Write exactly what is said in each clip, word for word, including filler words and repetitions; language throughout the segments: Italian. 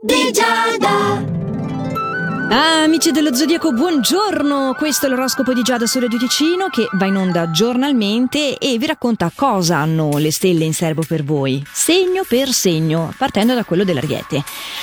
di Giada. Ah, amici dello Zodiaco, buongiorno! Questo è l'oroscopo di Giada Soria di Ticino, che va in onda giornalmente e vi racconta cosa hanno le stelle in serbo per voi, segno per segno, partendo da quello dell'Ariete.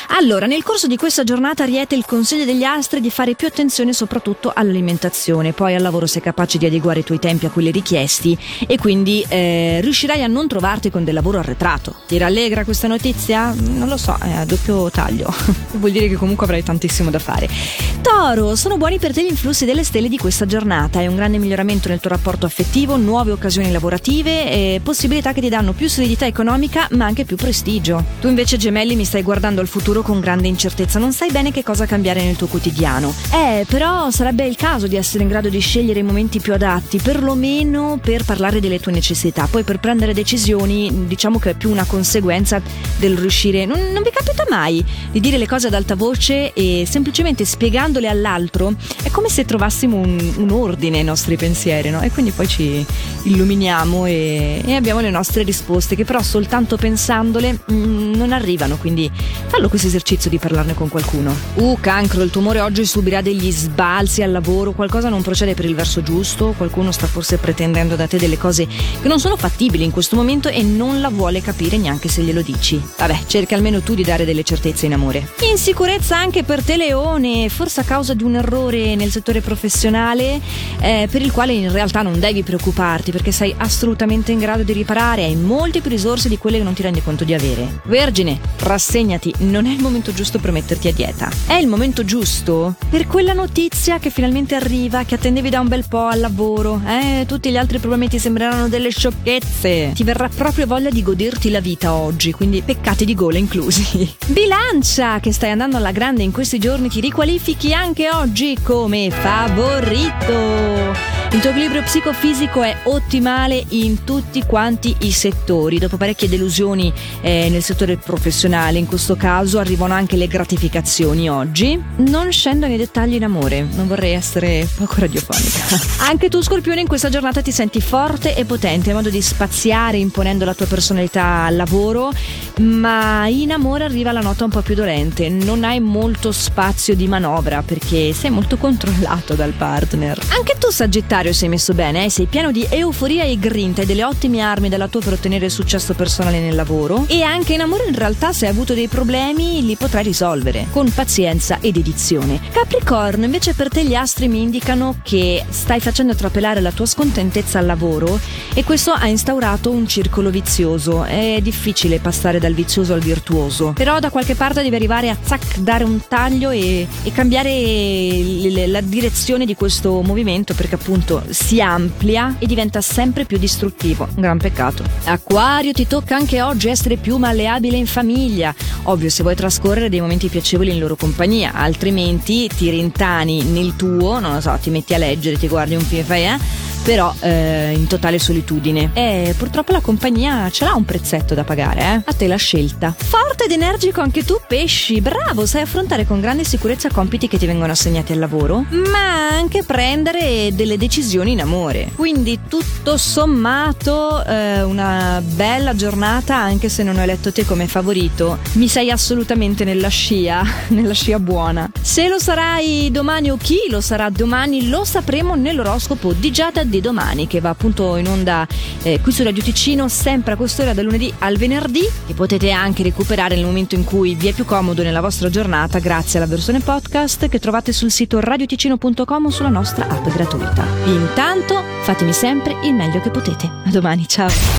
Allora, nel corso di questa giornata, Ariete, il consiglio degli astri è di fare più attenzione soprattutto all'alimentazione, poi al lavoro sei capace di adeguare i tuoi tempi a quelli richiesti e quindi eh, riuscirai a non trovarti con del lavoro arretrato. Ti rallegra questa notizia? Non lo so, è a doppio taglio. Vuol dire che comunque avrai tantissimo da fare. Toro, sono buoni per te gli influssi delle stelle di questa giornata. È un grande miglioramento nel tuo rapporto affettivo, nuove occasioni lavorative e possibilità che ti danno più solidità economica ma anche più prestigio. Tu invece, Gemelli, mi stai guardando al futuro con grande incertezza, non sai bene che cosa cambiare nel tuo quotidiano. Eh, però sarebbe il caso di essere in grado di scegliere i momenti più adatti, perlomeno per parlare delle tue necessità. Poi per prendere decisioni, diciamo che è più una conseguenza del riuscire, non, non vi capita mai di dire le cose ad alta voce e semplicemente spiegandole all'altro è come se trovassimo un, un ordine ai nostri pensieri, no? E quindi poi ci illuminiamo e, e abbiamo le nostre risposte che però soltanto pensandole mh, non arrivano, quindi fallo questo esercizio di parlarne con qualcuno. Uh, Cancro, il tuo amore oggi subirà degli sbalzi al lavoro, qualcosa non procede per il verso giusto, qualcuno sta forse pretendendo da te delle cose che non sono fattibili in questo momento e non la vuole capire neanche se glielo dici. Vabbè, cerca almeno tu di dare delle certezze in amore. Insicurezza anche per te, Leone, forse a causa di un errore nel settore professionale eh, per il quale in realtà non devi preoccuparti perché sei assolutamente in grado di riparare, hai molte più risorse di quelle che non ti rendi conto di avere. Vergine, rassegnati, non è il momento giusto per metterti a dieta, è il momento giusto per quella notizia che finalmente arriva, che attendevi da un bel po' al lavoro. Eh, tutti gli altri problemi ti sembreranno delle sciocchezze, ti verrà proprio voglia di goderti la vita oggi, quindi peccati di gola inclusi. Bilancia, che stai andando alla grande in questi giorni, ti riqualifichi Qualifichi anche oggi come favorito. Il tuo equilibrio psicofisico è ottimale in tutti quanti i settori. Dopo parecchie delusioni eh, nel settore professionale, in questo caso arrivano anche le gratificazioni oggi. Non scendo nei dettagli in amore, non vorrei essere poco radiofonica. Anche tu, Scorpione, in questa giornata ti senti forte e potente, in modo di spaziare imponendo la tua personalità al lavoro, ma in amore arriva la nota un po' più dolente. Non hai molto spazio di manovra perché sei molto controllato dal partner. Anche tu, Sagittario, sei messo bene, eh? Sei pieno di euforia e grinta e delle ottime armi dalla tua per ottenere successo personale nel lavoro, e anche in amore in realtà se hai avuto dei problemi li potrai risolvere con pazienza e dedizione. Capricorno, invece per te gli astri mi indicano che stai facendo trapelare la tua scontentezza al lavoro e questo ha instaurato un circolo vizioso. È difficile passare dal vizioso al virtuoso, però da qualche parte devi arrivare a zac, dare un taglio e e cambiare la direzione di questo movimento perché appunto si amplia e diventa sempre più distruttivo. Un gran peccato. Acquario, ti tocca anche oggi essere più malleabile in famiglia, ovvio se vuoi trascorrere dei momenti piacevoli in loro compagnia, altrimenti ti rintani nel tuo, non lo so, ti metti a leggere, ti guardi un film e fai eh però eh, in totale solitudine. E purtroppo la compagnia ce l'ha un prezzetto da pagare, eh? A te la scelta. Forte ed energico anche tu, Pesci, bravo, sai affrontare con grande sicurezza compiti che ti vengono assegnati al lavoro, ma anche prendere delle decisioni in amore. Quindi tutto sommato eh, una bella giornata, anche se non ho eletto te come favorito, mi sei assolutamente nella scia, nella scia buona. Se lo sarai domani o chi lo sarà domani lo sapremo nell'oroscopo di Giada di domani, che va appunto in onda eh, qui su Radio Ticino sempre a quest'ora dal lunedì al venerdì, che potete anche recuperare nel momento in cui vi è più comodo nella vostra giornata grazie alla versione podcast che trovate sul sito radio ticino punto com o sulla nostra app gratuita. Intanto fatemi sempre il meglio che potete. A domani, ciao.